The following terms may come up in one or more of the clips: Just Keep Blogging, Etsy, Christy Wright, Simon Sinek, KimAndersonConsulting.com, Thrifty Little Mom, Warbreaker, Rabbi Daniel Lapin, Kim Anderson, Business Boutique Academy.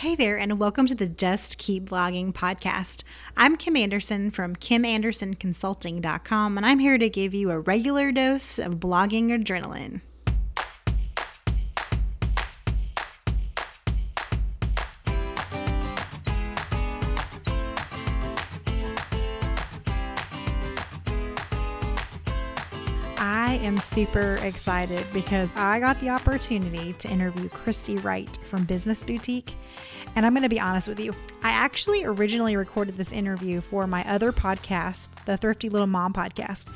Hey there, and welcome to the Just Keep Blogging podcast. I'm Kim Anderson from KimAndersonConsulting.com, and I'm here to give you a regular dose of blogging adrenaline. I am super excited because I got the opportunity to interview Christy Wright from Business Boutique. And I'm going to be honest with you, I actually originally recorded this interview for my other podcast, the Thrifty Little Mom podcast.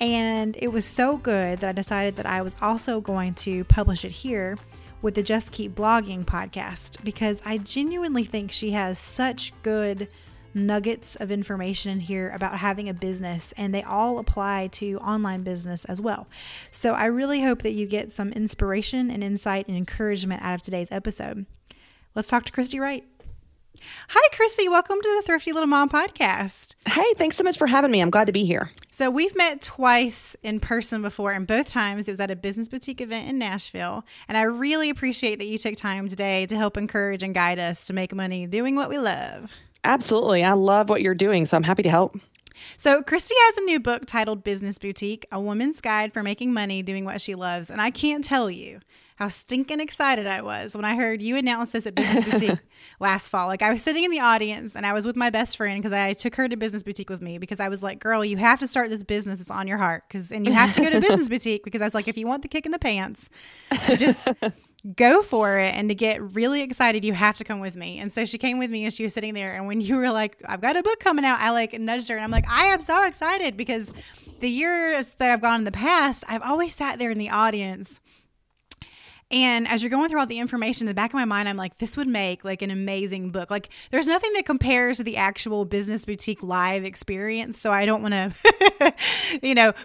And it was so good that I decided that I was also going to publish it here with the Just Keep Blogging podcast, because I genuinely think she has such good nuggets of information in here about having a business, and they all apply to online business as well. So I really hope that you get some inspiration and insight and encouragement out of today's episode. Let's talk to Christy Wright. Hi, Christy. Welcome to the Thrifty Little Mom podcast. Hey, thanks so much for having me. I'm glad to be here. So we've met twice in person before, and both times it was at a Business Boutique event in Nashville. And I really appreciate that you took time today to help encourage and guide us to make money doing what we love. Absolutely. I love what you're doing, so I'm happy to help. So Christy has a new book titled Business Boutique, A Woman's Guide for Making Money Doing What She Loves. And I can't tell you how stinking excited I was when I heard you announce this at Business Boutique last fall. Like, I was sitting in the audience and I was with my best friend because I took her to Business Boutique with me, because I was like, girl, you have to start this business. It's on your heart. And you have to go to Business Boutique, because I was like, if you want the kick in the pants, just go for it. And to get really excited, you have to come with me. And so she came with me, and she was sitting there. And when you were like, I've got a book coming out, I like nudged her and I'm like, I am so excited, because the years that I've gone in the past, I've always sat there in the audience. And as you're going through all the information, in the back of my mind, I'm like, this would make like an amazing book. Like, there's nothing that compares to the actual Business Boutique live experience. So I don't want to,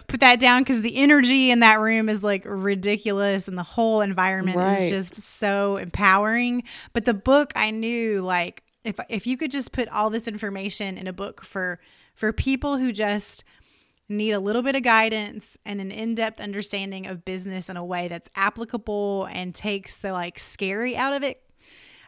put that down, because the energy in that room is like ridiculous, and the whole environment is just so empowering. But the book, I knew, like, if you could just put all this information in a book for people who just need a little bit of guidance and an in-depth understanding of business in a way that's applicable and takes the like scary out of it.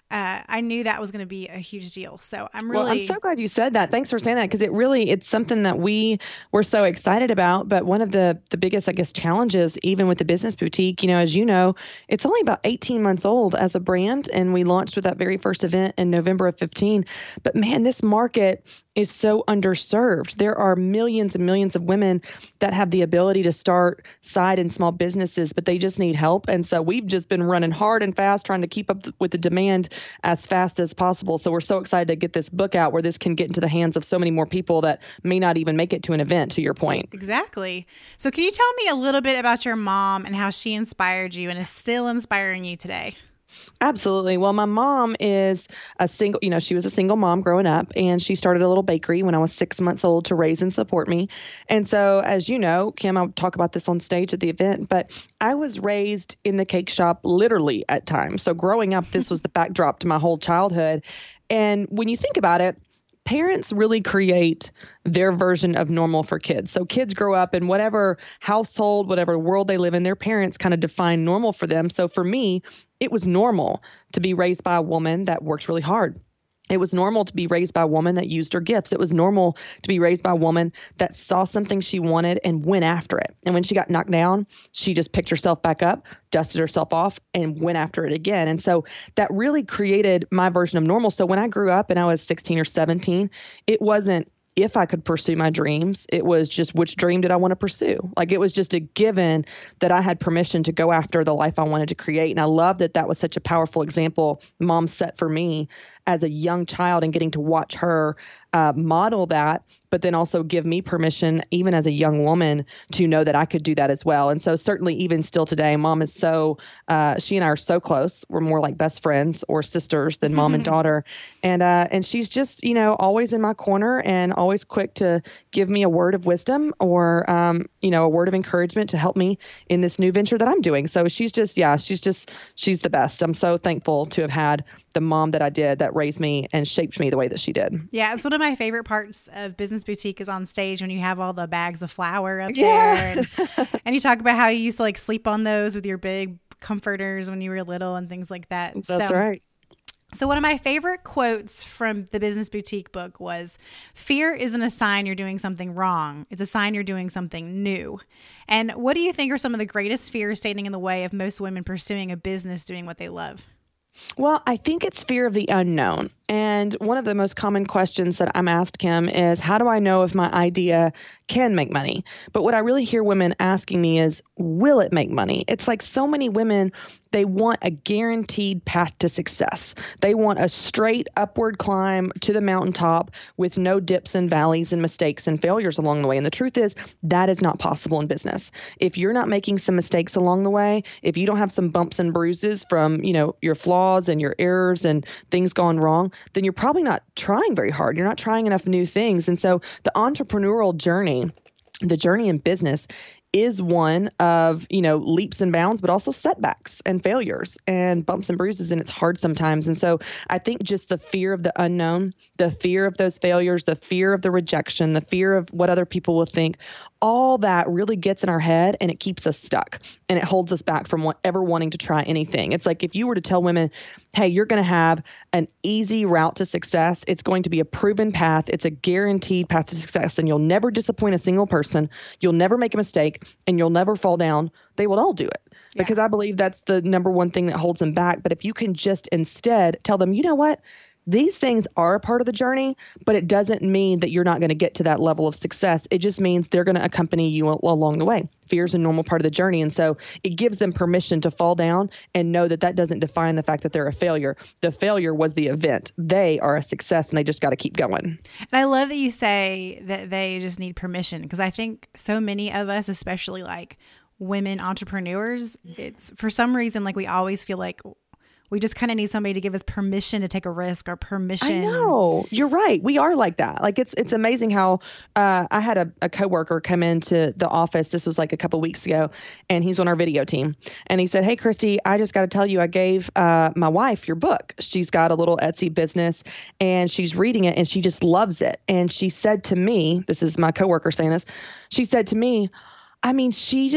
I knew that was going to be a huge deal. So I'm so glad you said that. Thanks for saying that, because it's something that we were so excited about. But one of the biggest, I guess, challenges, even with the Business Boutique, as you know, it's only about 18 months old as a brand. And we launched with that very first event in November of 2015. But man, this market is so underserved. There are millions and millions of women that have the ability to start side and small businesses, but they just need help. And so we've just been running hard and fast, trying to keep up with the demand as fast as possible. So we're so excited to get this book out, where this can get into the hands of so many more people that may not even make it to an event, to your point. Exactly. So can you tell me a little bit about your mom and how she inspired you and is still inspiring you today? Absolutely. Well, my mom is she was a single mom growing up, and she started a little bakery when I was 6 months old to raise and support me. And so, as you know, Kim, I'll talk about this on stage at the event, but I was raised in the cake shop literally at times. So growing up, this was the backdrop to my whole childhood. And when you think about it, parents really create their version of normal for kids. So kids grow up in whatever household, whatever world they live in, their parents kind of define normal for them. So for me, it was normal to be raised by a woman that worked really hard. It was normal to be raised by a woman that used her gifts. It was normal to be raised by a woman that saw something she wanted and went after it. And when she got knocked down, she just picked herself back up, dusted herself off, and went after it again. And so that really created my version of normal. So when I grew up and I was 16 or 17, it wasn't if I could pursue my dreams, it was just, which dream did I want to pursue? Like, it was just a given that I had permission to go after the life I wanted to create. And I love that was such a powerful example mom set for me as a young child, and getting to watch her model that, but then also give me permission, even as a young woman, to know that I could do that as well. And so certainly even still today, mom is so, she and I are so close. We're more like best friends or sisters than mom and daughter. And she's just, always in my corner and always quick to give me a word of wisdom or, a word of encouragement to help me in this new venture that I'm doing. So she's the best. I'm so thankful to have had the mom that I did, that raised me and shaped me the way that she did. Yeah. It's one of my favorite parts of Business Boutique is on stage when you have all the bags of flour up there. And you talk about how you used to like sleep on those with your big comforters when you were little and things like that. That's right. So one of my favorite quotes from the Business Boutique book was, "Fear isn't a sign you're doing something wrong. It's a sign you're doing something new." And what do you think are some of the greatest fears standing in the way of most women pursuing a business doing what they love? Well, I think it's fear of the unknown. And one of the most common questions that I'm asked, Kim, is how do I know if my idea can make money? But what I really hear women asking me is, will it make money? It's like so many women, they want a guaranteed path to success. They want a straight upward climb to the mountaintop with no dips and valleys and mistakes and failures along the way. And the truth is that is not possible in business. If you're not making some mistakes along the way, if you don't have some bumps and bruises from, you know, your flaws and your errors and things gone wrong, then you're probably not trying very hard. You're not trying enough new things. And so the entrepreneurial journey, the journey in business is one of, you know, leaps and bounds, but also setbacks and failures and bumps and bruises. And it's hard sometimes. And so I think just the fear of the unknown, the fear of those failures, the fear of the rejection, the fear of what other people will think, all that really gets in our head and it keeps us stuck and it holds us back from ever wanting to try anything. It's like if you were to tell women, hey, you're going to have an easy route to success. It's going to be a proven path. It's a guaranteed path to success and you'll never disappoint a single person. You'll never make a mistake. And you'll never fall down, they will all do it. Yeah. Because I believe that's the number one thing that holds them back. But if you can just instead tell them, you know what, these things are a part of the journey, but it doesn't mean that you're not going to get to that level of success. It just means they're going to accompany you along the way. Fear is a normal part of the journey. And so it gives them permission to fall down and know that that doesn't define the fact that they're a failure. The failure was the event. They are a success and they just got to keep going. And I love that you say that they just need permission, because I think so many of us, especially like women entrepreneurs, it's for some reason, like we always feel like we just kind of need somebody to give us permission to take a risk or permission. I know. You're right. We are like that. Like it's amazing how I had a coworker come into the office. This was like a couple weeks ago, and he's on our video team. And he said, hey, Christy, I just got to tell you, I gave my wife your book. She's got a little Etsy business, and she's reading it, and she just loves it. And she said to me, this is my coworker saying this, she said to me, I mean, she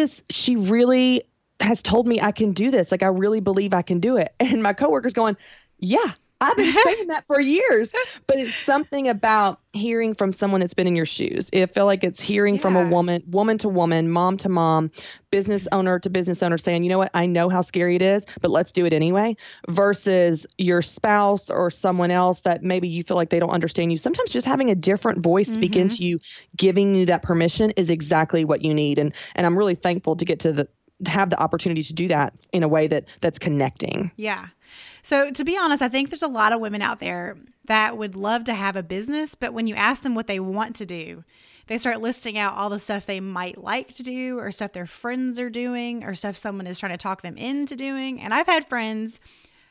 really has told me I can do this. Like, I really believe I can do it. And my coworker's going, yeah, I've been saying that for years. But it's something about hearing from someone that's been in your shoes. I feel like it's hearing from a woman to mom, business owner saying, you know what, I know how scary it is, but let's do it anyway, versus your spouse or someone else that maybe you feel like they don't understand you. Sometimes just having a different voice speak into you, giving you that permission is exactly what you need. And I'm really thankful to get to have the opportunity to do that in a way that's connecting. Yeah. So to be honest, I think there's a lot of women out there that would love to have a business, but when you ask them what they want to do, they start listing out all the stuff they might like to do or stuff their friends are doing or stuff someone is trying to talk them into doing. And I've had friends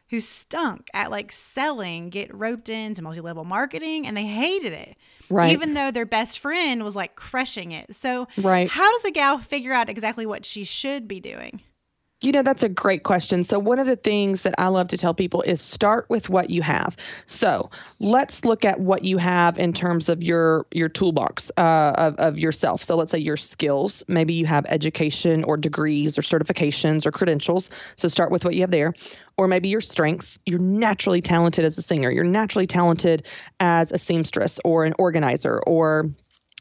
who stunk at like selling, get roped into multi-level marketing, and they hated it. Right. Even though their best friend was like crushing it. So how does a gal figure out exactly what she should be doing? You know, that's a great question. So one of the things that I love to tell people is start with what you have. So let's look at what you have in terms of your toolbox of yourself. So let's say your skills. Maybe you have education or degrees or certifications or credentials. So start with what you have there. Or maybe your strengths. You're naturally talented as a singer. You're naturally talented as a seamstress or an organizer, or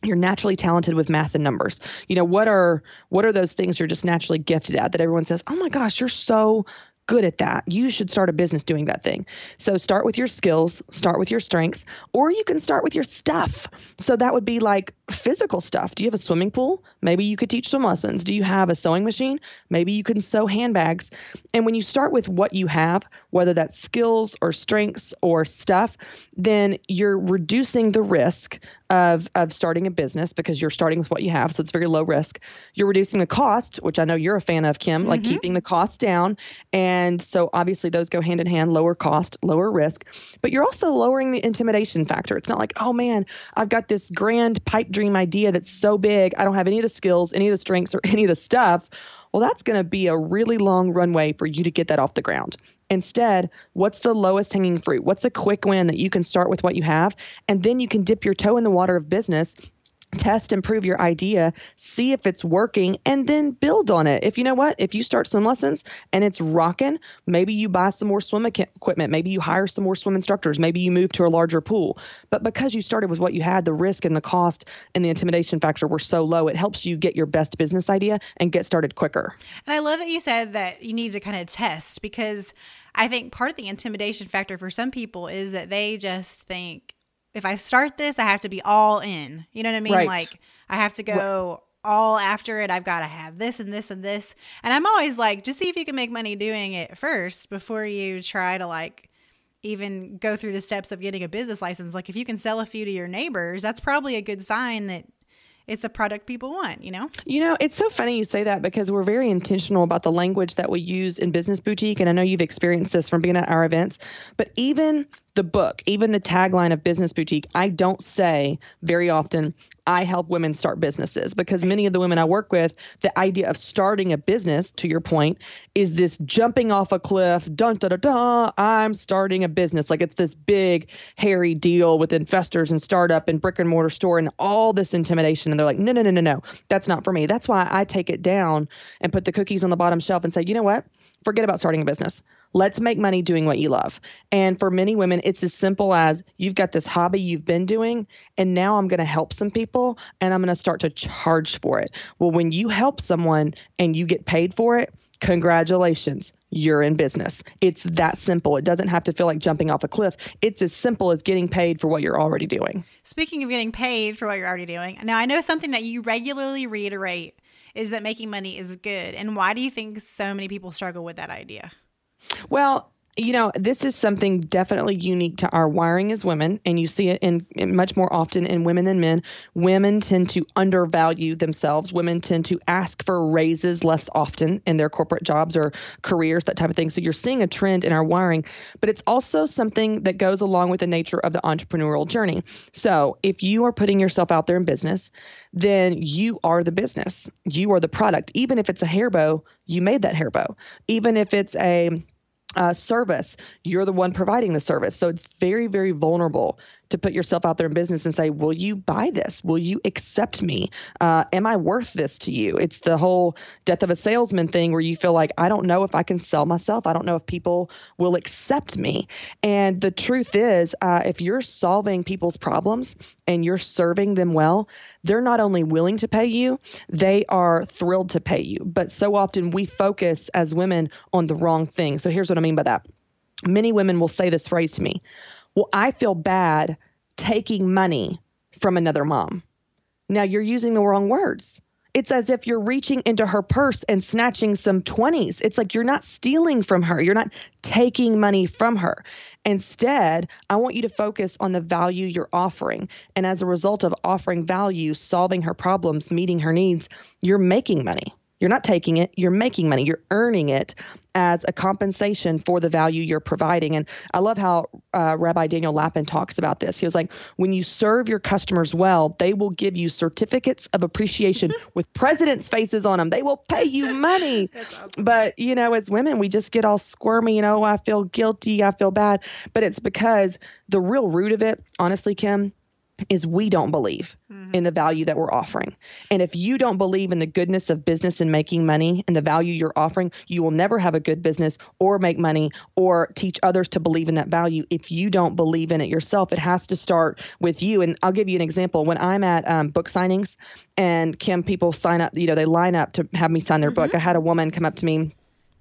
you're naturally talented with math and numbers. You know, what are those things you're just naturally gifted at that everyone says, oh my gosh, you're so good at that. You should start a business doing that thing. So start with your skills, start with your strengths, or you can start with your stuff. So that would be like physical stuff. Do you have a swimming pool? Maybe you could teach swim lessons. Do you have a sewing machine? Maybe you can sew handbags. And when you start with what you have, whether that's skills or strengths or stuff, then you're reducing the risk of starting a business because you're starting with what you have. So it's very low risk. You're reducing the cost, which I know you're a fan of, Kim, like keeping the cost down. And so obviously those go hand in hand, lower cost, lower risk, but you're also lowering the intimidation factor. It's not like, oh man, I've got this grand pipe dream idea that's so big. I don't have any of the skills, any of the strengths, or any of the stuff. Well, that's going to be a really long runway for you to get that off the ground. Instead, what's the lowest hanging fruit? What's a quick win that you can start with what you have? And then you can dip your toe in the water of business test and prove your idea, see if it's working, and then build on it. If you know what, if you start swim lessons and it's rocking, maybe you buy some more swim equipment, maybe you hire some more swim instructors, maybe you move to a larger pool. But because you started with what you had, the risk and the cost and the intimidation factor were so low, it helps you get your best business idea and get started quicker. And I love that you said that you need to kind of test, because I think part of the intimidation factor for some people is that they just think, if I start this, I have to be all in. You know what I mean? Right. Like, I have to go all after it. I've got to have this and this and this. And I'm always like, just see if you can make money doing it first before you try to like even go through the steps of getting a business license. Like, if you can sell a few to your neighbors, that's probably a good sign that it's a product people want, you know? You know, it's so funny you say that, because we're very intentional about the language that we use in Business Boutique. And I know you've experienced this from being at our events, but even the book, even the tagline of Business Boutique, I don't say very often, I help women start businesses, because many of the women I work with, the idea of starting a business, to your point, is this jumping off a cliff, dun da da da, I'm starting a business. Like, it's this big, hairy deal with investors and startup and brick and mortar store and all this intimidation. And they're like, no, that's not for me. That's why I take it down and put the cookies on the bottom shelf and say, you know what? Forget about starting a business. Let's make money doing what you love. And for many women, it's as simple as you've got this hobby you've been doing, and now I'm going to help some people and I'm going to start to charge for it. Well, when you help someone and you get paid for it, congratulations, you're in business. It's that simple. It doesn't have to feel like jumping off a cliff. It's as simple as getting paid for what you're already doing. Speaking of getting paid for what you're already doing, now I know something that you regularly reiterate is that making money is good. And why do you think so many people struggle with that idea? Well, you know, this is something definitely unique to our wiring as women, and you see it in much more often in women than men. Women tend to undervalue themselves. Women tend to ask for raises less often in their corporate jobs or careers, that type of thing. So you're seeing a trend in our wiring, but it's also something that goes along with the nature of the entrepreneurial journey. So if you are putting yourself out there in business, then you are the business. You are the product. Even if it's a hair bow, you made that hair bow. Even if it's a service, you're the one providing the service. So it's very, very vulnerable to put yourself out there in business and say, will you buy this? Will you accept me? Am I worth this to you? It's the whole death of a salesman thing where you feel like, I don't know if I can sell myself. I don't know if people will accept me. And the truth is, if you're solving people's problems and you're serving them well, they're not only willing to pay you, they are thrilled to pay you. But so often we focus as women on the wrong thing. So here's what I mean by that. Many women will say this phrase to me. Well, I feel bad taking money from another mom. Now you're using the wrong words. It's as if you're reaching into her purse and snatching some 20s. It's like you're not stealing from her. You're not taking money from her. Instead, I want you to focus on the value you're offering. And as a result of offering value, solving her problems, meeting her needs, you're making money. You're not taking it, you're making money. You're earning it as a compensation for the value you're providing. And I love how Rabbi Daniel Lapin talks about this. He was like, when you serve your customers well, they will give you certificates of appreciation with presidents' faces on them. They will pay you money. That's awesome. But, you know, as women, we just get all squirmy, you know, I feel guilty, I feel bad. But it's because the real root of it, honestly, Kim, is we don't believe in the value that we're offering. And if you don't believe in the goodness of business and making money and the value you're offering, you will never have a good business or make money or teach others to believe in that value. If you don't believe in it yourself, it has to start with you. And I'll give you an example. When I'm at book signings and Kim, people sign up, you know, they line up to have me sign their book. I had a woman come up to me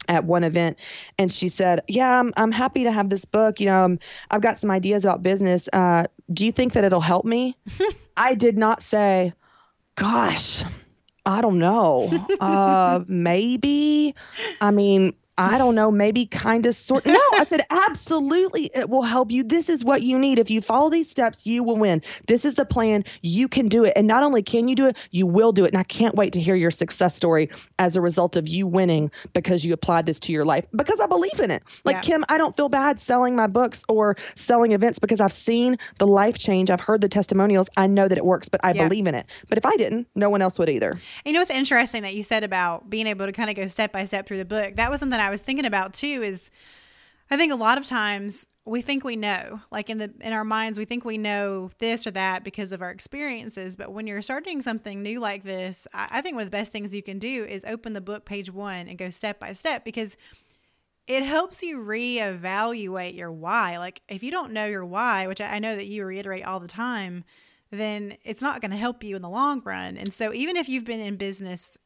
at one event and she said, yeah, I'm happy to have this book. You know, I've got some ideas about business. Do you think that it'll help me? I did not say, gosh, I don't know. Maybe. I mean, I don't know. Maybe kind of sort. No, I said, absolutely. It will help you. This is what you need. If you follow these steps, you will win. This is the plan. You can do it. And not only can you do it, you will do it. And I can't wait to hear your success story as a result of you winning because you applied this to your life, because I believe in it. Like, yeah. Kim, I don't feel bad selling my books or selling events because I've seen the life change. I've heard the testimonials. I know that it works, but I believe in it. But if I didn't, no one else would either. And you know, it's interesting that you said about being able to kind of go step by step through the book. That was something I was thinking about too, is I think a lot of times we think we know, like in our minds, we think we know this or that because of our experiences. But when you're starting something new like this, I think one of the best things you can do is open the book page 1 and go step by step, because it helps you reevaluate your why. Like if you don't know your why, which I know that you reiterate all the time, then it's not going to help you in the long run. And so even if you've been in business,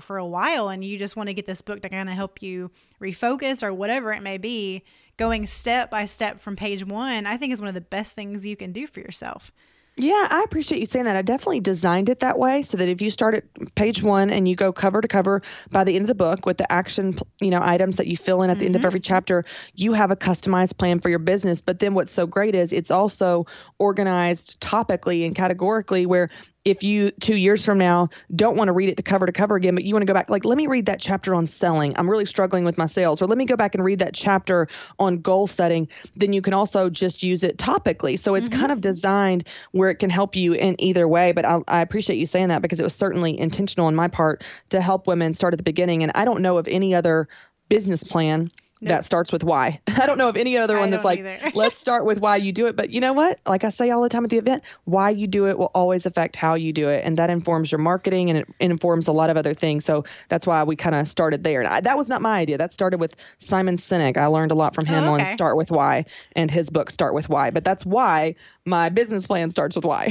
for a while and you just want to get this book to kind of help you refocus or whatever it may be, going step by step from page 1, I think is one of the best things you can do for yourself. Yeah, I appreciate you saying that. I definitely designed it that way so that if you start at page 1 and you go cover to cover by the end of the book with the action, items that you fill in at the end of every chapter, you have a customized plan for your business. But then what's so great is it's also organized topically and categorically, where if you 2 years from now don't want to read it to cover again, but you want to go back, like, let me read that chapter on selling. I'm really struggling with my sales. Or let me go back and read that chapter on goal setting. Then you can also just use it topically. So it's kind of designed where it can help you in either way. But I appreciate you saying that, because it was certainly intentional on my part to help women start at the beginning. And I don't know of any other business plan that starts with why. I don't know of any other one that's like, let's start with why you do it. But you know what? Like I say all the time at the event, why you do it will always affect how you do it. And that informs your marketing, and it informs a lot of other things. So that's why we kind of started there. And that was not my idea. That started with Simon Sinek. I learned a lot from him on Start With Why, and his book Start With Why. But that's why my business plan starts with why.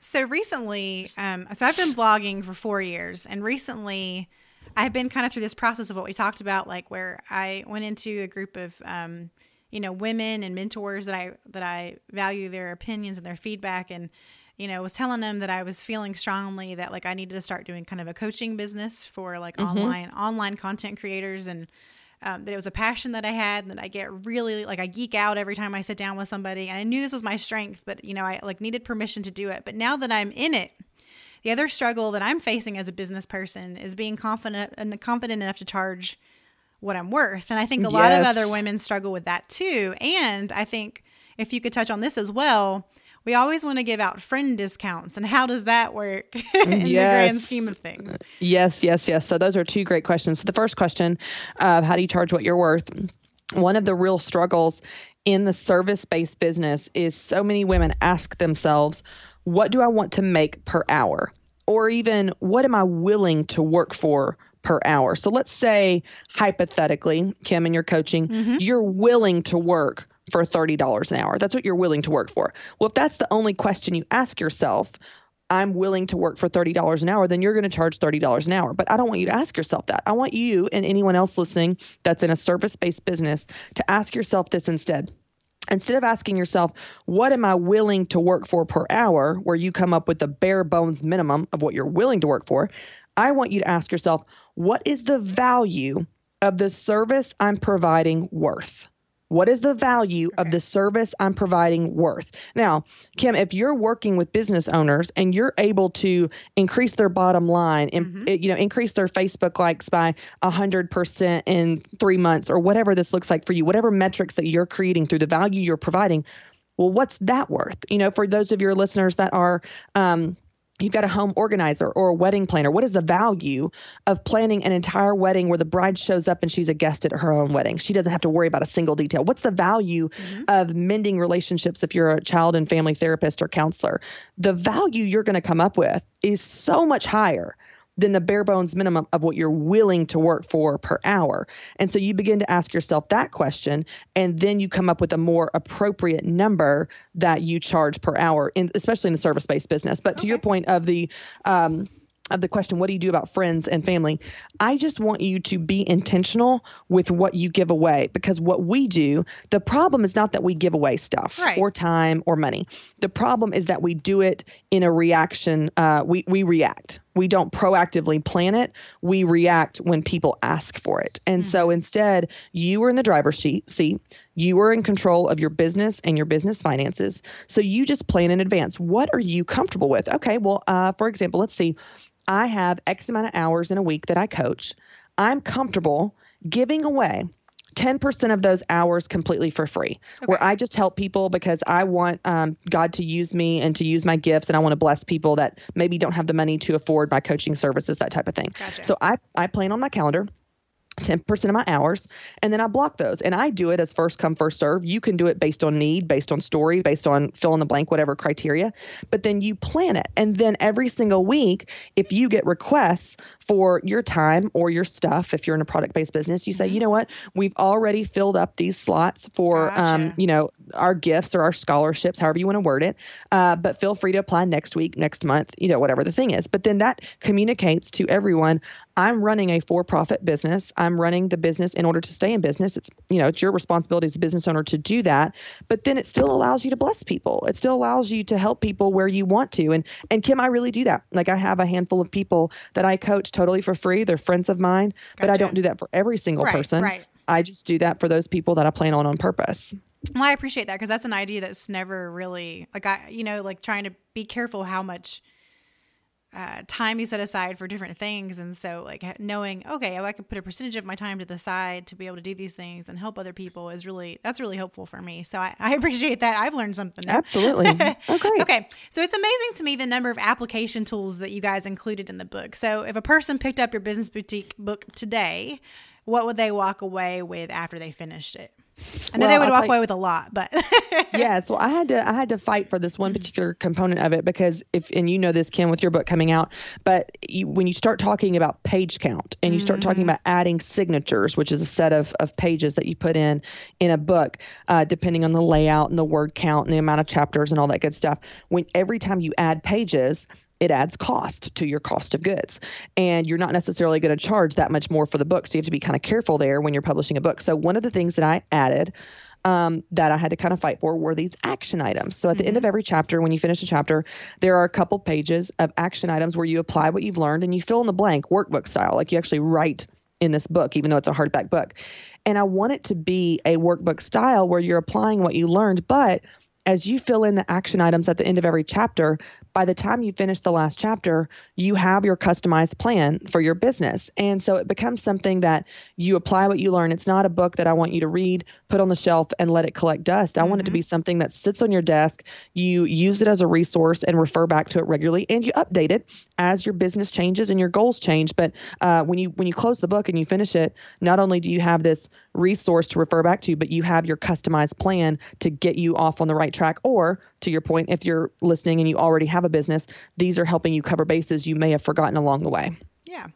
So recently, so I've been blogging for 4 years, and recently I've been kind of through this process of what we talked about, like where I went into a group of, women and mentors that I value their opinions and their feedback, and, was telling them that I was feeling strongly that like I needed to start doing kind of a coaching business for like online content creators, and that it was a passion that I had, and that I get really like I geek out every time I sit down with somebody, and I knew this was my strength, but I like needed permission to do it. But now that I'm in it, the other struggle that I'm facing as a business person is being confident enough to charge what I'm worth. And I think a lot of other women struggle with that too. And I think if you could touch on this as well, we always want to give out friend discounts. And how does that work in the grand scheme of things? Yes. So those are two great questions. So the first question, how do you charge what you're worth? One of the real struggles in the service-based business is so many women ask themselves, what do I want to make per hour? Or even, what am I willing to work for per hour? So let's say, hypothetically, Kim, in your coaching, you're willing to work for $30 an hour. That's what you're willing to work for. Well, if that's the only question you ask yourself, I'm willing to work for $30 an hour, then you're going to charge $30 an hour. But I don't want you to ask yourself that. I want you and anyone else listening that's in a service-based business to ask yourself this instead. Instead of asking yourself, what am I willing to work for per hour, where you come up with the bare bones minimum of what you're willing to work for, I want you to ask yourself, what is the value of the service I'm providing worth? What is the value of the service I'm providing worth? Now, Kim, if you're working with business owners and you're able to increase their bottom line and increase their Facebook likes by 100% in 3 months, or whatever this looks like for you, whatever metrics that you're creating through the value you're providing, well, what's that worth? For those of your listeners that are you've got a home organizer or a wedding planner. What is the value of planning an entire wedding where the bride shows up and she's a guest at her own wedding? She doesn't have to worry about a single detail. What's the value of mending relationships if you're a child and family therapist or counselor? The value you're going to come up with is so much higher than the bare bones minimum of what you're willing to work for per hour. And so you begin to ask yourself that question, and then you come up with a more appropriate number that you charge per hour, especially in the service-based business. But to your point of the question, what do you do about friends and family? I just want you to be intentional with what you give away, because what we do, the problem is not that we give away stuff or time or money. The problem is that we do it in a reaction. We react. We don't proactively plan it. We react when people ask for it. And so instead, you are in the driver's seat. You are in control of your business and your business finances. So you just plan in advance. What are you comfortable with? Okay, well, for example, let's see. I have X amount of hours in a week that I coach. I'm comfortable giving away 10% of those hours completely for free, where I just help people because I want God to use me and to use my gifts, and I want to bless people that maybe don't have the money to afford my coaching services, that type of thing. Gotcha. So I plan on my calendar. 10% of my hours, and then I block those. And I do it as first come, first serve. You can do it based on need, based on story, based on fill in the blank, whatever criteria, but then you plan it. And then every single week, if you get requests for your time or your stuff, if you're in a product-based business, you say, you know what, we've already filled up these slots for, you know, our gifts or our scholarships, however you want to word it. But feel free to apply next week, next month, you know, whatever the thing is. But then that communicates to everyone, I'm running a for-profit business. I'm running the business in order to stay in business. It's, you know, it's your responsibility as a business owner to do that. But then it still allows you to bless people. It still allows you to help people where you want to. And Kim, I really do that. Like, I have a handful of people that I coach totally for free. They're friends of mine, but I don't do that for every single person. Right. I just do that for those people that I plan on purpose. Well, I appreciate that, because that's an idea that's never really, like, I, you know, like trying to be careful how much time you set aside for different things. And so, like, knowing, okay, I can put a percentage of my time to the side to be able to do these things and help other people is really, that's really helpful for me. So I appreciate that. I've learned something there. Absolutely. Okay. Okay. So it's amazing to me the number of application tools that you guys included in the book. So if a person picked up your Business Boutique book today, what would they walk away with after they finished it? I know, well, they would walk away with a lot, but yeah. So I had to fight for this one particular component of it, because and you know this, Kim, with your book coming out, but when you start talking about page count and you start talking about adding signatures, which is a set of pages that you put in a book, depending on the layout and the word count and the amount of chapters and all that good stuff, when every time you add pages, it adds cost to your cost of goods, and you're not necessarily going to charge that much more for the book. So you have to be kind of careful there when you're publishing a book. So one of the things that I added that I had to kind of fight for were these action items. So at the end of every chapter, when you finish a chapter, there are a couple pages of action items where you apply what you've learned and you fill in the blank workbook style. Like, you actually write in this book, even though it's a hardback book. And I want it to be a workbook style where you're applying what you learned, but as you fill in the action items at the end of every chapter, by the time you finish the last chapter, you have your customized plan for your business. And so it becomes something that you apply what you learn. It's not a book that I want you to read, put on the shelf, and let it collect dust. I want it to be something that sits on your desk. You use it as a resource and refer back to it regularly, and you update it as your business changes and your goals change. But when you close the book and you finish it, not only do you have this resource to refer back to, but you have your customized plan to get you off on the right track. Or, to your point, if you're listening and you already have a business, these are helping you cover bases you may have forgotten along the way. Yeah.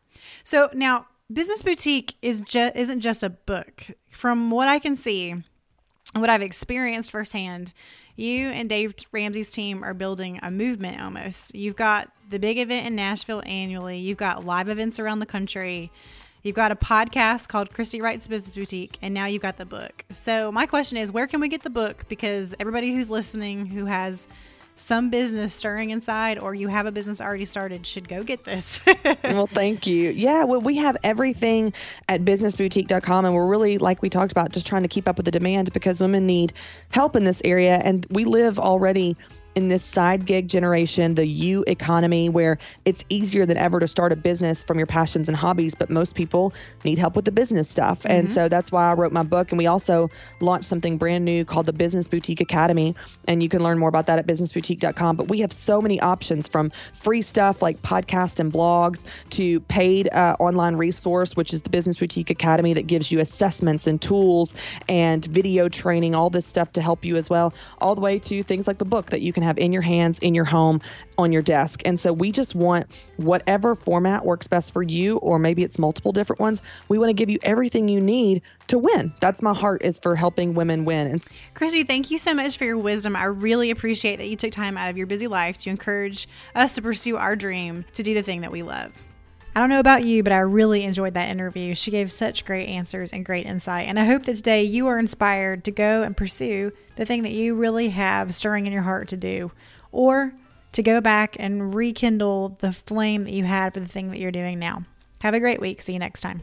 So now, Business Boutique isn't just a book. From what I can see, what I've experienced firsthand, you and Dave Ramsey's team are building a movement almost. You've got the big event in Nashville annually. You've got live events around the country. You've got a podcast called Christy Wright's Business Boutique, and now you've got the book. So my question is, where can we get the book? Because everybody who's listening who has some business stirring inside, or you have a business already started, should go get this. Well, thank you. Yeah. Well, we have everything at businessboutique.com, and we're really, like we talked about, just trying to keep up with the demand, because women need help in this area, and we live already in this side gig generation, the U economy, where it's easier than ever to start a business from your passions and hobbies, but most people need help with the business stuff. And so that's why I wrote my book. And we also launched something brand new called the Business Boutique Academy. And you can learn more about that at businessboutique.com. But we have so many options, from free stuff like podcasts and blogs to paid online resource, which is the Business Boutique Academy, that gives you assessments and tools and video training, all this stuff to help you as well, all the way to things like the book that you can have in your hands, in your home, on your desk. And so we just want whatever format works best for you, or maybe it's multiple different ones. We want to give you everything you need to win. That's my heart, is for helping women win. And Christy, thank you so much for your wisdom. I really appreciate that you took time out of your busy life to encourage us to pursue our dream, to do the thing that we love. I don't know about you, but I really enjoyed that interview. She gave such great answers and great insight. And I hope that today you are inspired to go and pursue the thing that you really have stirring in your heart to do, or to go back and rekindle the flame that you had for the thing that you're doing now. Have a great week. See you next time.